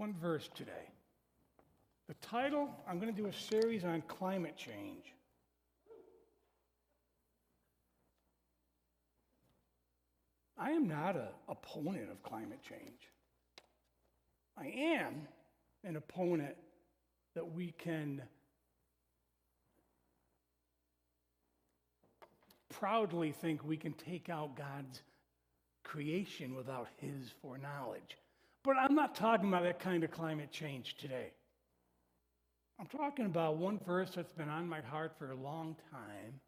one verse today. The title, I'm going to do a series on climate change. I am not an opponent of climate change. I am an opponent that we can proudly think we can take out God's creation without his foreknowledge. But I'm not talking about that kind of climate change today. I'm talking about one verse that's been on my heart for a long time.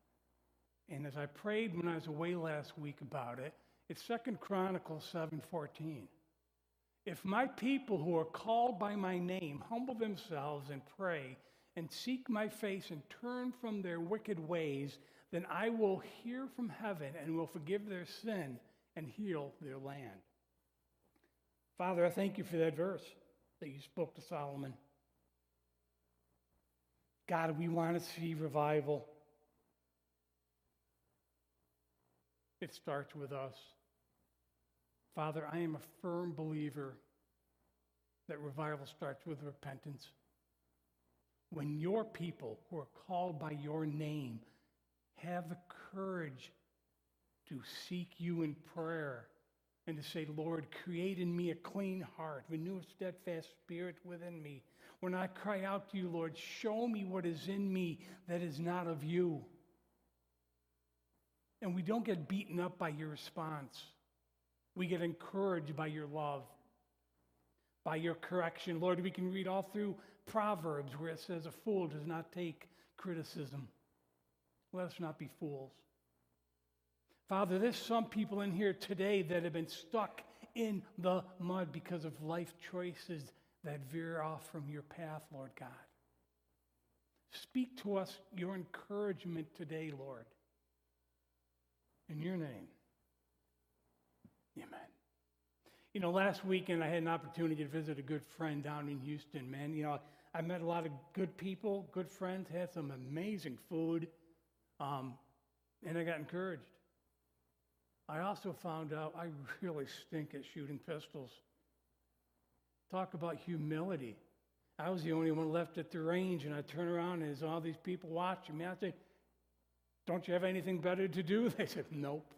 And as I prayed when I was away last week about it, it's 2 Chronicles 7:14. If my people who are called by my name humble themselves and pray and seek my face and turn from their wicked ways, then I will hear from heaven and will forgive their sin and heal their land. Father, I thank you for that verse that you spoke to Solomon. God, we want to see revival. It starts with us. Father, I am a firm believer that revival starts with repentance. When your people who are called by your name have the courage to seek you in prayer and to say, Lord, create in me a clean heart, renew a steadfast spirit within me. When I cry out to you, Lord, show me what is in me that is not of you. And we don't get beaten up by your response. We get encouraged by your love, by your correction. Lord, we can read all through Proverbs where it says a fool does not take criticism. Let us not be fools. Father, there's some people in here today that have been stuck in the mud because of life choices that veer off from your path, Lord God. Speak to us your encouragement today, Lord. In your name. Amen. You know, last weekend I had an opportunity to visit a good friend down in Houston, man. You know, I met a lot of good people, good friends, had some amazing food, and I got encouraged. I also found out I really stink at shooting pistols. Talk about humility. I was the only one left at the range, and I turn around and there's all these people watching me. I say, don't you have anything better to do? They said, nope.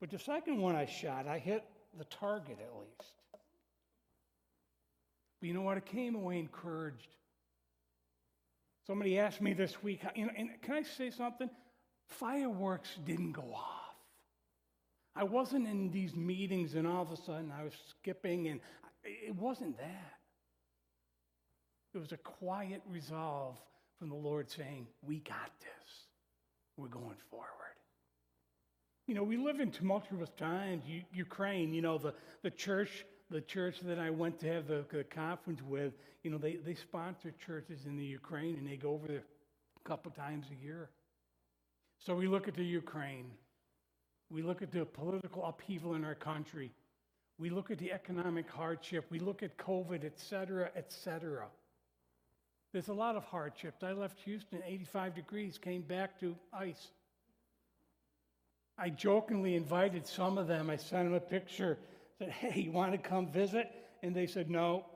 But the second one I shot, I hit the target at least. But you know what? I came away encouraged. Somebody asked me this week, you know, and can I say something? Fireworks didn't go off. I wasn't in these meetings and all of a sudden I was skipping, and it wasn't that. It was a quiet resolve from the Lord saying, we got this. We're going forward. You know, we live in tumultuous times. Ukraine, you know, the church that I went to have the conference with, you know, they sponsor churches in the Ukraine, and they go over there a couple times a year. So we look at the Ukraine. We look at the political upheaval in our country. We look at the economic hardship. We look at COVID, et cetera, et cetera. There's a lot of hardships. I left Houston, 85 degrees, came back to ice. I jokingly invited some of them. I sent them a picture, said, hey, you want to come visit? And they said, no,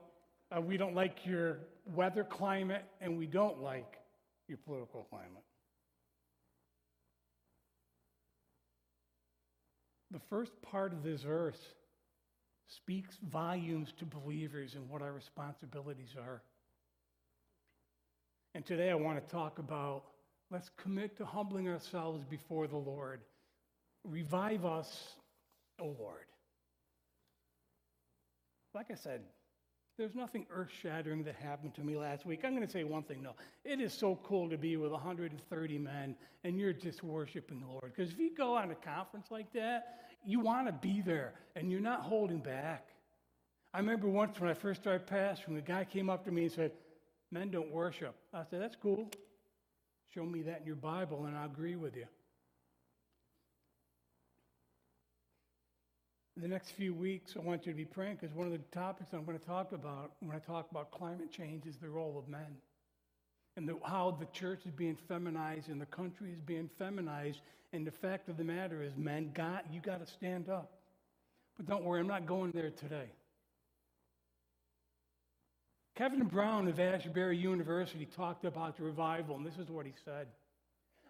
we don't like your weather climate, and we don't like your political climate. The first part of this verse speaks volumes to believers and what our responsibilities are. And today I want to talk about, let's commit to humbling ourselves before the Lord. Revive us, O Lord. Like I said, there's nothing earth-shattering that happened to me last week. I'm going to say one thing, though. It is so cool to be with 130 men, and you're just worshiping the Lord. Because if you go on a conference like that, you want to be there, and you're not holding back. I remember once when I first started pastoring, a guy came up to me and said, men don't worship. I said, that's cool. Show me that in your Bible, and I'll agree with you. The next few weeks, I want you to be praying, because one of the topics I'm going to talk about when I talk about climate change is the role of men and how the church is being feminized and the country is being feminized. And the fact of the matter is, men, you got to stand up. But don't worry, I'm not going there today. Kevin Brown of Ashbury University talked about the revival, and this is what he said.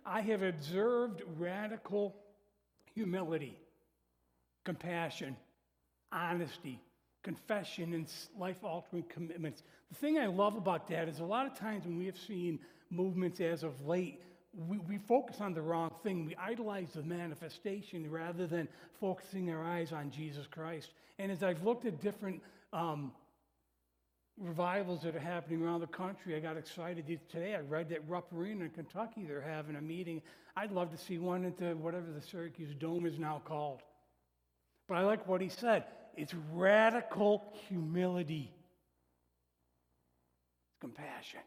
I have observed radical humility, compassion, honesty, confession, and life-altering commitments. The thing I love about that is a lot of times when we have seen movements as of late, we focus on the wrong thing. We idolize the manifestation rather than focusing our eyes on Jesus Christ. And as I've looked at different revivals that are happening around the country, I got excited today. I read that Rupp Arena in Kentucky, they're having a meeting. I'd love to see one at whatever the Syracuse Dome is now called. But I like what he said. It's radical humility. It's compassion.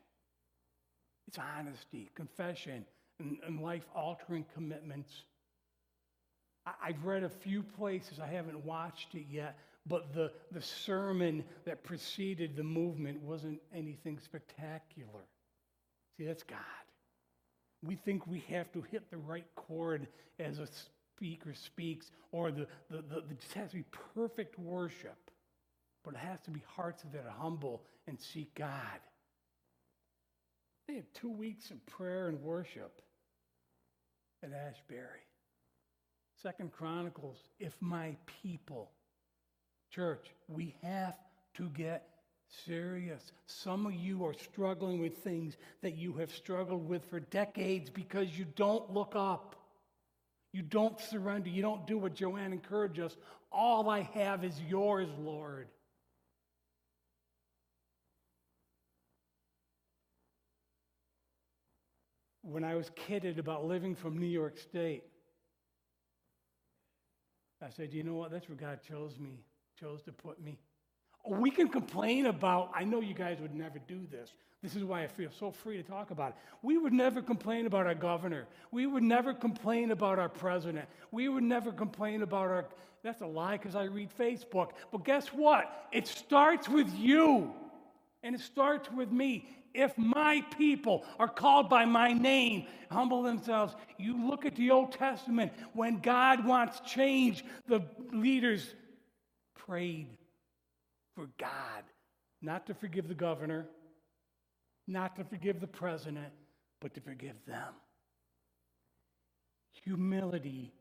It's honesty, confession, and life-altering commitments. I've read a few places, I haven't watched it yet, but the sermon that preceded the movement wasn't anything spectacular. See, that's God. We think we have to hit the right chord as a speaker speaks, or it just has to be perfect worship. But it has to be hearts that are humble and seek God. They had 2 weeks of prayer and worship at Ashbury. 2 Chronicles, if my people, church, we have to get serious. Some of you are struggling with things that you have struggled with for decades because you don't look up. You don't surrender. You don't do what Joanne encouraged us. All I have is yours, Lord. When I was kidded about living from New York State, I said, you know what? That's where God chose to put me. We can complain about, I know you guys would never do this. This is why I feel so free to talk about it. We would never complain about our governor. We would never complain about our president. We would never complain about our, that's a lie because I read Facebook. But guess what? It starts with you. And it starts with me. If my people are called by my name, humble themselves. You look at the Old Testament, when God wants change, the leaders prayed for God, not to forgive the governor, not to forgive the president, but to forgive them. Humility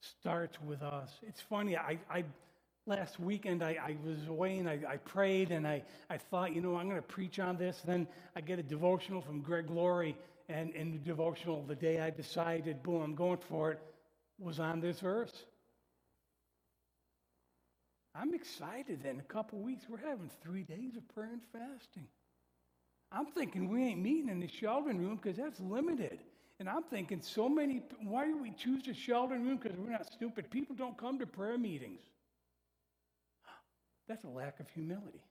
starts with us. It's funny, last weekend, I was away and I prayed and I thought, you know, I'm going to preach on this. Then I get a devotional from Greg Laurie, and in the devotional, the day I decided, boom, I'm going for it, was on this verse. I'm excited that in a couple weeks, we're having 3 days of prayer and fasting. I'm thinking we ain't meeting in the Sheldon room because that's limited. And I'm thinking why do we choose the Sheldon room? Because we're not stupid. People don't come to prayer meetings. That's a lack of humility.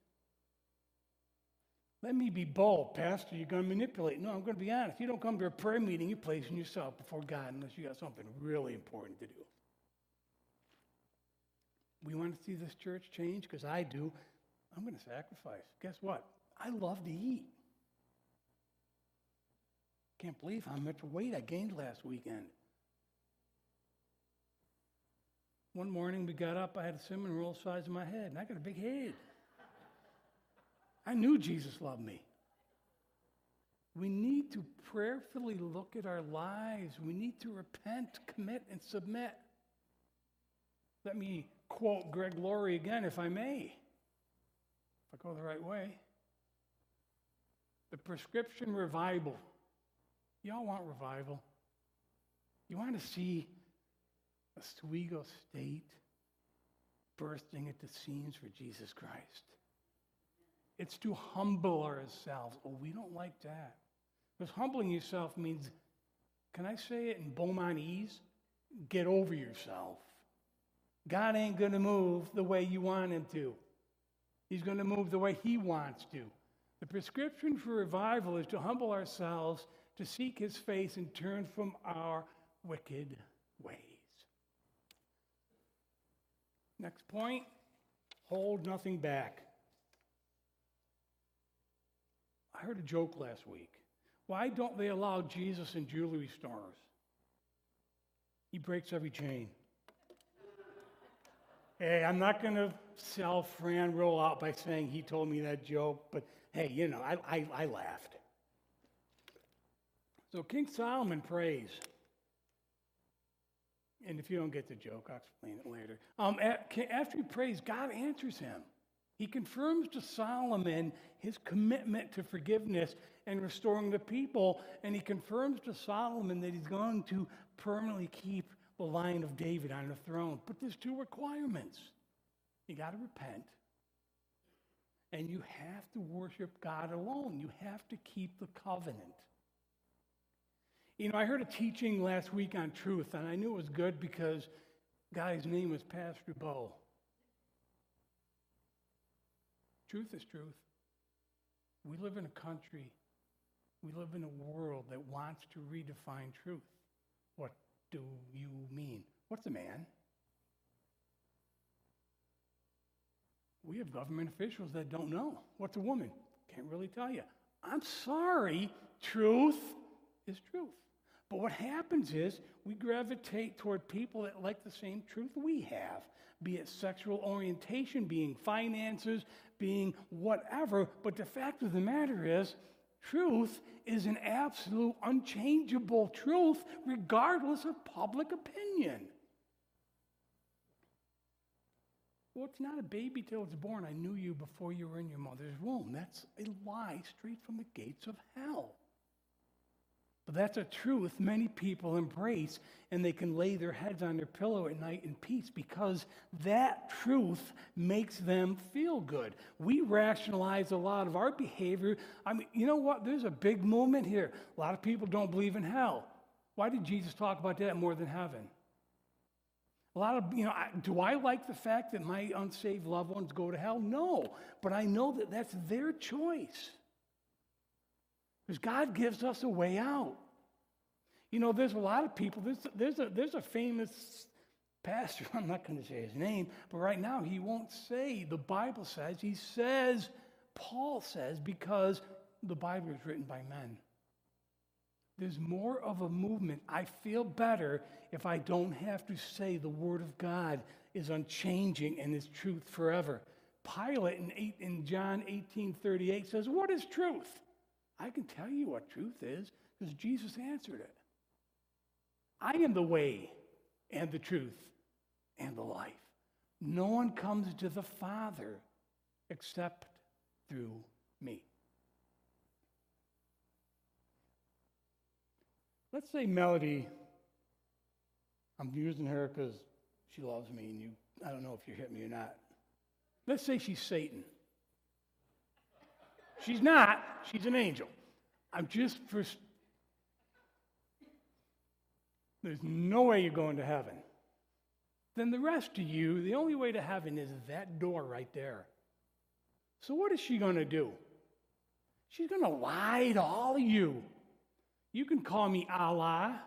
Let me be bold, Pastor. You're going to manipulate. No, I'm going to be honest. You don't come to a prayer meeting, you're placing yourself before God unless you got something really important to do. We want to see this church change because I do. I'm going to sacrifice. Guess what? I love to eat. Can't believe how much weight I gained last weekend. One morning we got up, I had a cinnamon roll the size of my head, and I got a big head. I knew Jesus loved me. We need to prayerfully look at our lives. We need to repent, commit, and submit. Let me quote Greg Laurie again, if I may, if I go the right way. The prescription revival. Y'all want revival. You want to see Oswego State bursting at the seams for Jesus Christ. It's to humble ourselves. Oh, we don't like that. Because humbling yourself means, can I say it in Beaumontese? Get over yourself. God ain't going to move the way you want him to. He's going to move the way he wants to. The prescription for revival is to humble ourselves, to seek his face and turn from our wicked ways. Next point, hold nothing back. I heard a joke last week. Why don't they allow Jesus in jewelry stores? He breaks every chain. Hey, I'm not going to sell Fran roll out by saying he told me that joke, but hey, you know, I laughed. So King Solomon prays. And if you don't get the joke, I'll explain it later. After he prays, God answers him. He confirms to Solomon his commitment to forgiveness and restoring the people, and he confirms to Solomon that he's going to permanently keep the line of David on the throne. But there's two requirements. You got to repent, and you have to worship God alone. You have to keep the covenant. You know, I heard a teaching last week on truth, and I knew it was good because the guy's name was Pastor Bo. Truth is truth. We live in a country, we live in a world that wants to redefine truth. What do you mean? What's a man? We have government officials that don't know. What's a woman? Can't really tell you. I'm sorry, truth is truth. But what happens is we gravitate toward people that like the same truth we have, be it sexual orientation, being finances, being whatever. But the fact of the matter is, truth is an absolute, unchangeable truth, regardless of public opinion. Well, it's not a baby till it's born. I knew you before you were in your mother's womb. That's a lie straight from the gates of hell. But that's a truth many people embrace, and they can lay their heads on their pillow at night in peace because that truth makes them feel good. We rationalize a lot of our behavior. I mean, you know what? There's a big movement here. A lot of people don't believe in hell. Why did Jesus talk about that more than heaven? A lot of, you know, do I like the fact that my unsaved loved ones go to hell? No, but I know that that's their choice. Because God gives us a way out. You know, there's a lot of people, there's a famous pastor, I'm not going to say his name, but right now he won't say the Bible says. He says, Paul says, because the Bible is written by men. There's more of a movement. I feel better if I don't have to say the word of God is unchanging and is truth forever. Pilate in John 18:38 says, what is truth? I can tell you what truth is because Jesus answered it. I am the way and the truth and the life. No one comes to the Father except through me. Let's say Melody, I'm using her because she loves me and you, I don't know if you hit me or not. Let's say she's Satan. She's not, she's an angel. I'm just for, there's no way you're going to heaven. Then the rest of you, the only way to heaven is that door right there. So what is she going to do? She's going to lie to all of you. You can call me Allah.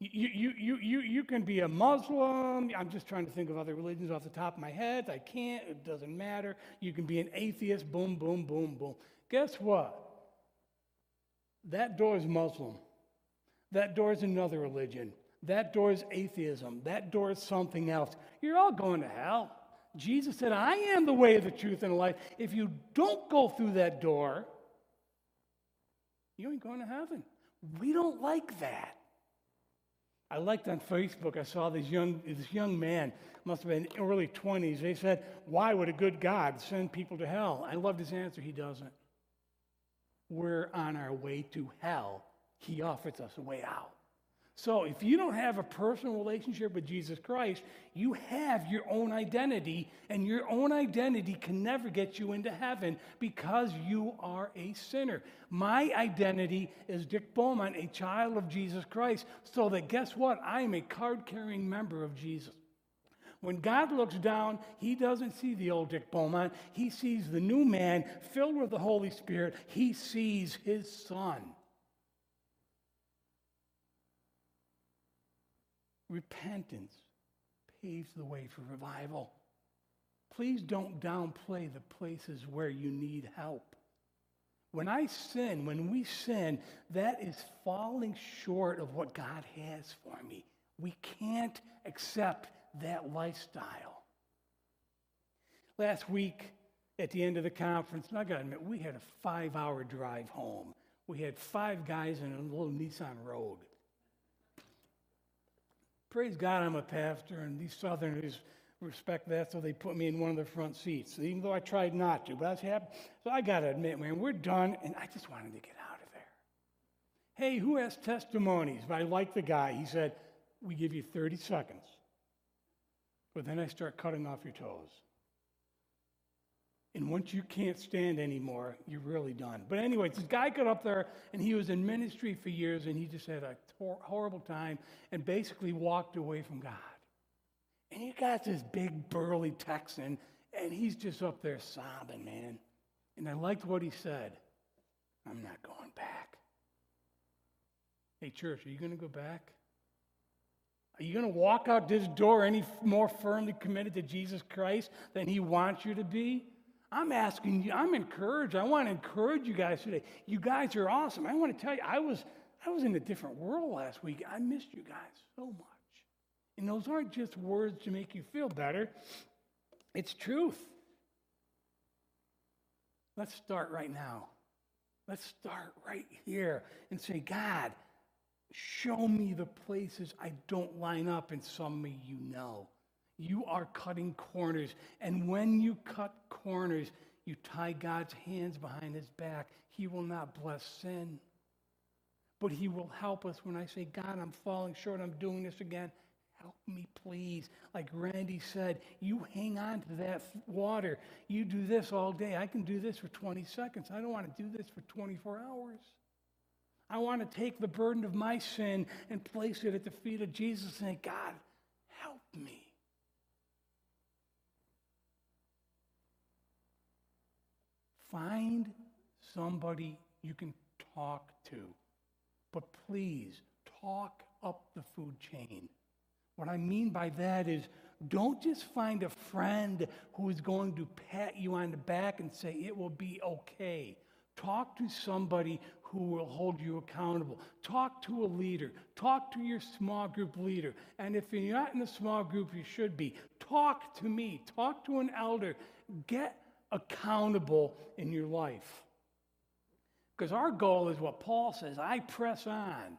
You can be a Muslim. I'm just trying to think of other religions off the top of my head. I can't. It doesn't matter. You can be an atheist. Boom, boom, boom, boom. Guess what? That door is Muslim. That door is another religion. That door is atheism. That door is something else. You're all going to hell. Jesus said, I am the way, the truth, and the life. If you don't go through that door, you ain't going to heaven. We don't like that. I liked on Facebook, I saw this young man, must have been early 20s. They said, why would a good God send people to hell? I loved his answer. He doesn't. We're on our way to hell. He offers us a way out. So if you don't have a personal relationship with Jesus Christ, you have your own identity, and your own identity can never get you into heaven because you are a sinner. My identity is Dick Beaumont, a child of Jesus Christ, so that guess what? I am a card-carrying member of Jesus. When God looks down, he doesn't see the old Dick Beaumont. He sees the new man filled with the Holy Spirit. He sees his son. Repentance paves the way for revival. Please don't downplay the places where you need help. When we sin, that is falling short of what God has for me. We can't accept that lifestyle. Last week, at the end of the conference, and I got to admit, we had a 5-hour drive home. We had 5 guys in a little Nissan Rogue. Praise God, I'm a pastor, and these Southerners respect that, so they put me in one of the front seats, even though I tried not to, but I was happy. So I got to admit, man, we're done, and I just wanted to get out of there. Hey, who has testimonies? But I like the guy. He said, we give you 30 seconds, but then I start cutting off your toes. And once you can't stand anymore, you're really done. But anyway, this guy got up there, and he was in ministry for years, and he just had a horrible time and basically walked away from God. And you got this big, burly Texan, and he's just up there sobbing, man. And I liked what he said. I'm not going back. Hey, church, are you going to go back? Are you going to walk out this door any more firmly committed to Jesus Christ than he wants you to be? I'm asking you, I'm encouraged. I want to encourage you guys today. You guys are awesome. I want to tell you, I was in a different world last week. I missed you guys so much. And those aren't just words to make you feel better. It's truth. Let's start right now. Let's start right here and say, God, show me the places I don't line up, and some of you know. You are cutting corners, and when you cut corners, you tie God's hands behind his back. He will not bless sin, but he will help us. When I say, God, I'm falling short, I'm doing this again, help me, please. Like Randy said, you hang on to that water. You do this all day. I can do this for 20 seconds. I don't want to do this for 24 hours. I want to take the burden of my sin and place it at the feet of Jesus, saying, God, help me. Find somebody you can talk to, but please talk up the food chain. What I mean by that is, don't just find a friend who is going to pat you on the back and say, it will be okay. Talk to somebody who will hold you accountable. Talk to a leader. Talk to your small group leader. And if you're not in a small group, you should be. Talk to me. Talk to an elder. Get accountable in your life, because our goal is what Paul says, I press on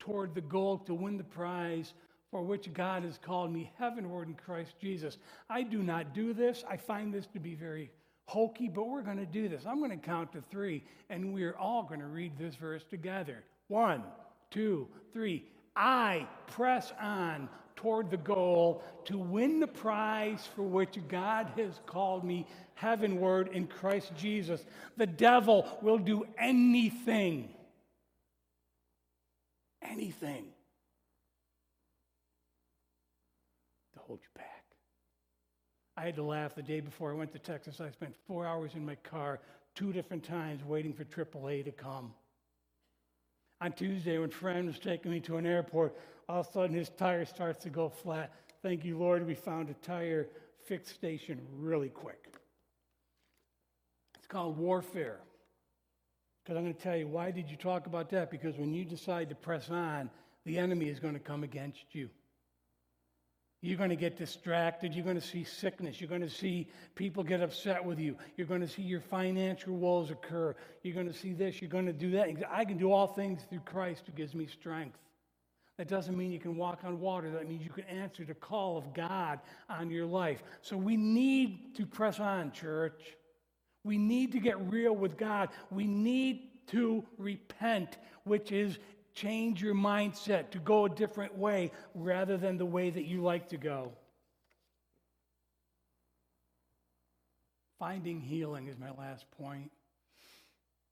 toward the goal to win the prize for which God has called me heavenward in Christ Jesus. I do not do this. I find this to be very hokey, but we're going to do this. I'm going to count to 3, and we're all going to read this verse together. 1, 2, 3. I press on toward the goal to win the prize for which God has called me heavenward in Christ Jesus. The devil will do anything to hold you back. I had to laugh the day before I went to Texas. I spent 4 hours in my car 2 different times waiting for AAA to come. On Tuesday, when Fran was taking me to an airport, all of a sudden his tire starts to go flat. Thank you, Lord, we found a tire fix station really quick. It's called warfare. Because I'm going to tell you, why did you talk about that? Because when you decide to press on, the enemy is going to come against you. You're going to get distracted. You're going to see sickness. You're going to see people get upset with you. You're going to see your financial woes occur. You're going to see this. You're going to do that. I can do all things through Christ who gives me strength. That doesn't mean you can walk on water. That means you can answer the call of God on your life. So we need to press on, church. We need to get real with God. We need to repent, which is change your mindset to go a different way rather than the way that you like to go. Finding healing is my last point.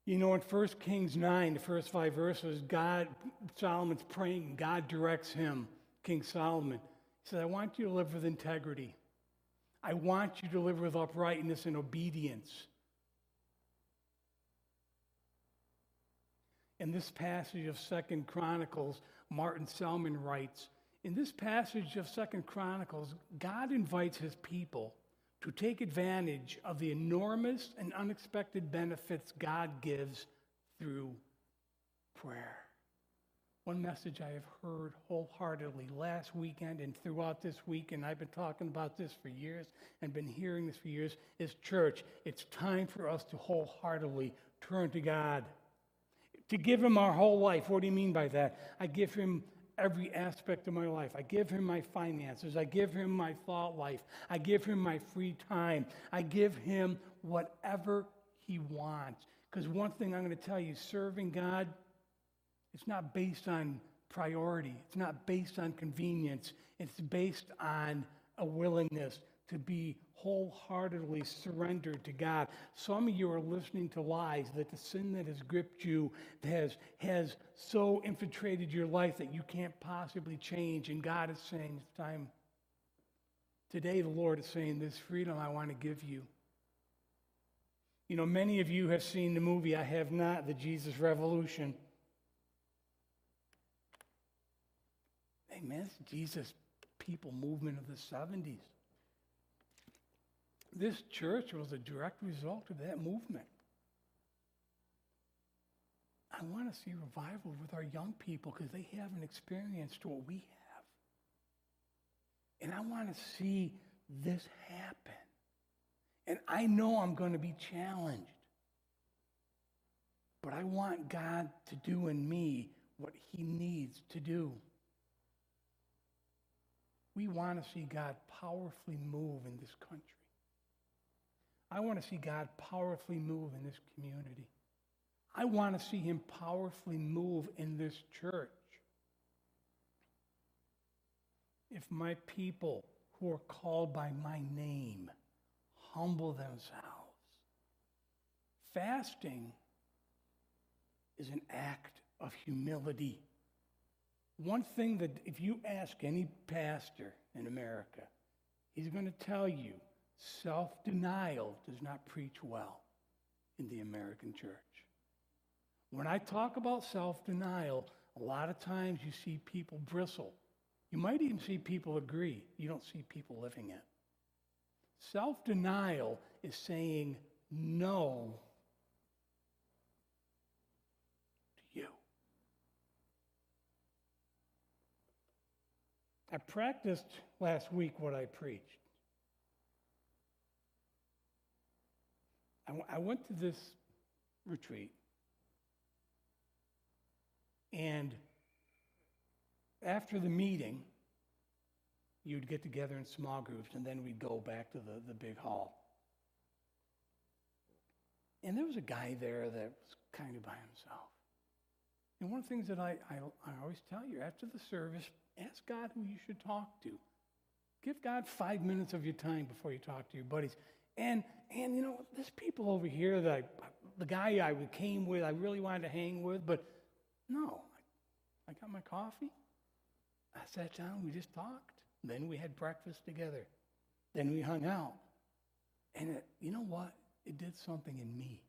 You know, in 1 Kings 9, the first 5 verses, Solomon's praying, and God directs him, King Solomon. He says, I want you to live with integrity. I want you to live with uprightness and obedience. In this passage of 2 Chronicles, Martin Selman writes, in this passage of 2 Chronicles, God invites his people to take advantage of the enormous and unexpected benefits God gives through prayer. One message I have heard wholeheartedly last weekend and throughout this week, and I've been talking about this for years and been hearing this for years, is church, it's time for us to wholeheartedly turn to God, to give him our whole life. What do you mean by that? I give him every aspect of my life. I give him my finances. I give him my thought life. I give him my free time. I give him whatever he wants. Because one thing I'm going to tell you, serving God, it's not based on priority. It's not based on convenience. It's based on a willingness to be wholeheartedly surrendered to God. Some of you are listening to lies that the sin that has gripped you has so infiltrated your life that you can't possibly change. And God is saying, it's time. Today, the Lord is saying, this freedom I want to give you. You know, many of you have seen the movie, I have not, the Jesus Revolution. Hey, man, it's Jesus people movement of the 70s. This church was a direct result of that movement. I want to see revival with our young people because they haven't experienced what we have. And I want to see this happen. And I know I'm going to be challenged. But I want God to do in me what he needs to do. We want to see God powerfully move in this country. I want to see God powerfully move in this community. I want to see him powerfully move in this church. If my people who are called by my name humble themselves, fasting is an act of humility. One thing that if you ask any pastor in America, he's going to tell you self-denial does not preach well in the American church. When I talk about self-denial, a lot of times you see people bristle. You might even see people agree. You don't see people living it. Self-denial is saying no to you. I practiced last week what I preached. I went to this retreat, and after the meeting, you'd get together in small groups, and then we'd go back to the big hall. And there was a guy there that was kind of by himself. And one of the things that I always tell you, after the service, ask God who you should talk to. Give God 5 minutes of your time before you talk to your buddies. And you know, there's people over here that the guy I came with, I really wanted to hang with, but no. I got my coffee. I sat down. We just talked. Then we had breakfast together. Then we hung out. And it, you know what? It did something in me.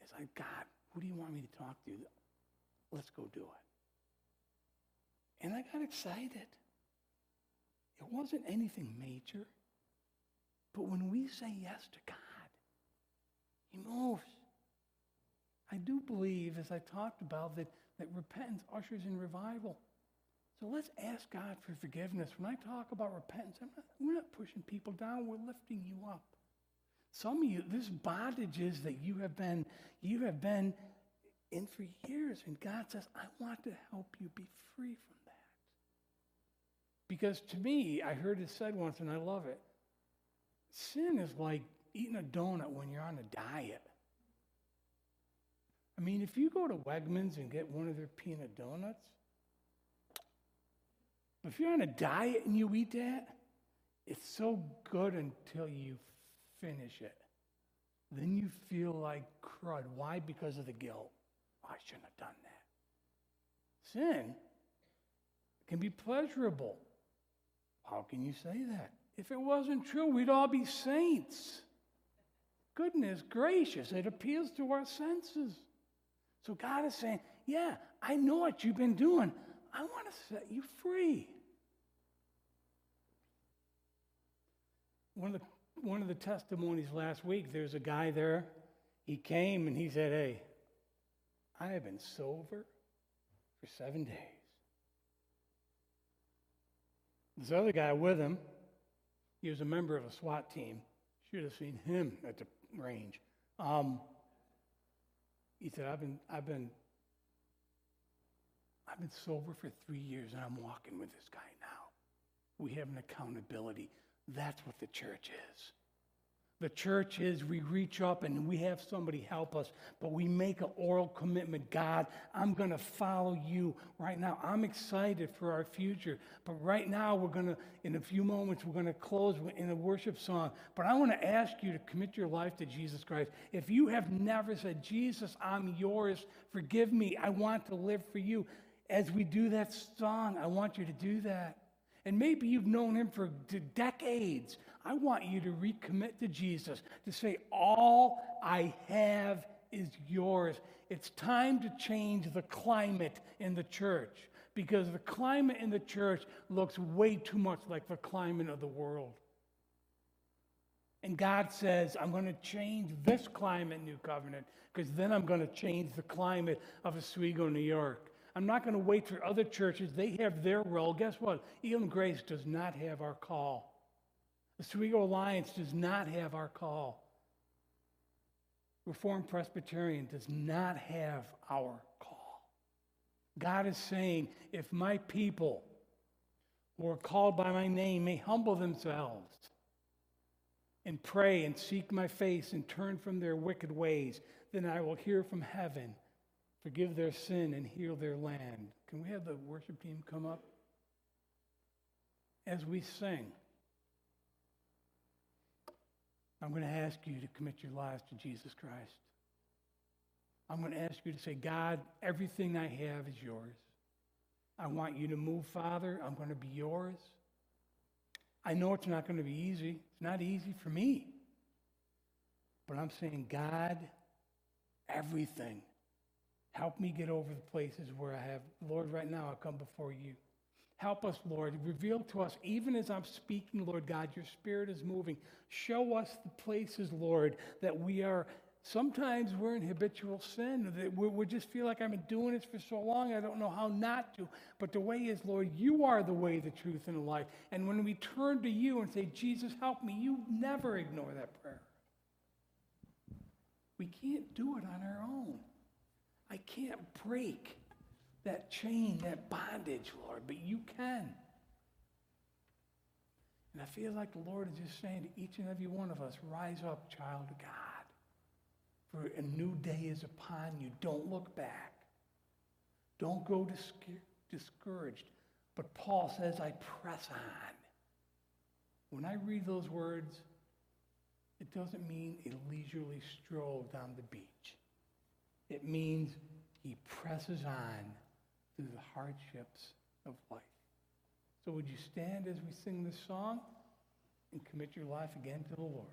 It's like, God, who do you want me to talk to? Let's go do it. And I got excited. It wasn't anything major. But when we say yes to God, he moves. I do believe, as I talked about, that repentance ushers in revival. So let's ask God for forgiveness. When I talk about repentance, we're not pushing people down. We're lifting you up. Some of you, this bondage is that you have been in for years, and God says, I want to help you be free from that. Because to me, I heard it said once, and I love it, sin is like eating a donut when you're on a diet. I mean, if you go to Wegmans and get one of their peanut donuts, if you're on a diet and you eat that, it's so good until you finish it. Then you feel like crud. Why? Because of the guilt. Oh, I shouldn't have done that. Sin can be pleasurable. How can you say that? If it wasn't true, we'd all be saints. Goodness gracious, it appeals to our senses. So God is saying, yeah, I know what you've been doing. I want to set you free. One of the testimonies last week, there's a guy there. He came and he said, hey, I have been sober for 7 days. This other guy with him, he was a member of a SWAT team. Should have seen him at the range. He said, I've been sober for 3 years, and I'm walking with this guy now. We have an accountability. That's what the church is. The church is we reach up and we have somebody help us, but we make an oral commitment. God, I'm going to follow you right now. I'm excited for our future, but right now we're going to, in a few moments, we're going to close in a worship song. But I want to ask you to commit your life to Jesus Christ. If you have never said, Jesus, I'm yours, forgive me, I want to live for you. As we do that song, I want you to do that. And maybe you've known him for decades. I want you to recommit to Jesus, to say, all I have is yours. It's time to change the climate in the church, because the climate in the church looks way too much like the climate of the world. And God says, I'm going to change this climate, New Covenant, because then I'm going to change the climate of Oswego, New York. I'm not going to wait for other churches. They have their role. Guess what? Elam Grace does not have our call. The Zorigo Alliance does not have our call. Reformed Presbyterian does not have our call. God is saying, if my people who are called by my name may humble themselves and pray and seek my face and turn from their wicked ways, then I will hear from heaven, forgive their sin, and heal their land. Can we have the worship team come up? As we sing, I'm going to ask you to commit your lives to Jesus Christ. I'm going to ask you to say, God, everything I have is yours. I want you to move, Father. I'm going to be yours. I know it's not going to be easy. It's not easy for me. But I'm saying, God, everything. Help me get over the places where I have. Lord, right now I come before you. Help us, Lord. Reveal to us, even as I'm speaking, Lord God, your spirit is moving. Show us the places, Lord, that we are, sometimes we're in habitual sin. That we just feel like I've been doing this for so long, I don't know how not to. But the way is, Lord, you are the way, the truth, and the life. And when we turn to you and say, Jesus, help me, you never ignore that prayer. We can't do it on our own. I can't break that chain, that bondage, Lord, but you can. And I feel like the Lord is just saying to each and every one of us, rise up, child of God, for a new day is upon you. Don't look back. Don't go discouraged. But Paul says, I press on. When I read those words, it doesn't mean a leisurely stroll down the beach. It means he presses on through the hardships of life. So would you stand as we sing this song and commit your life again to the Lord?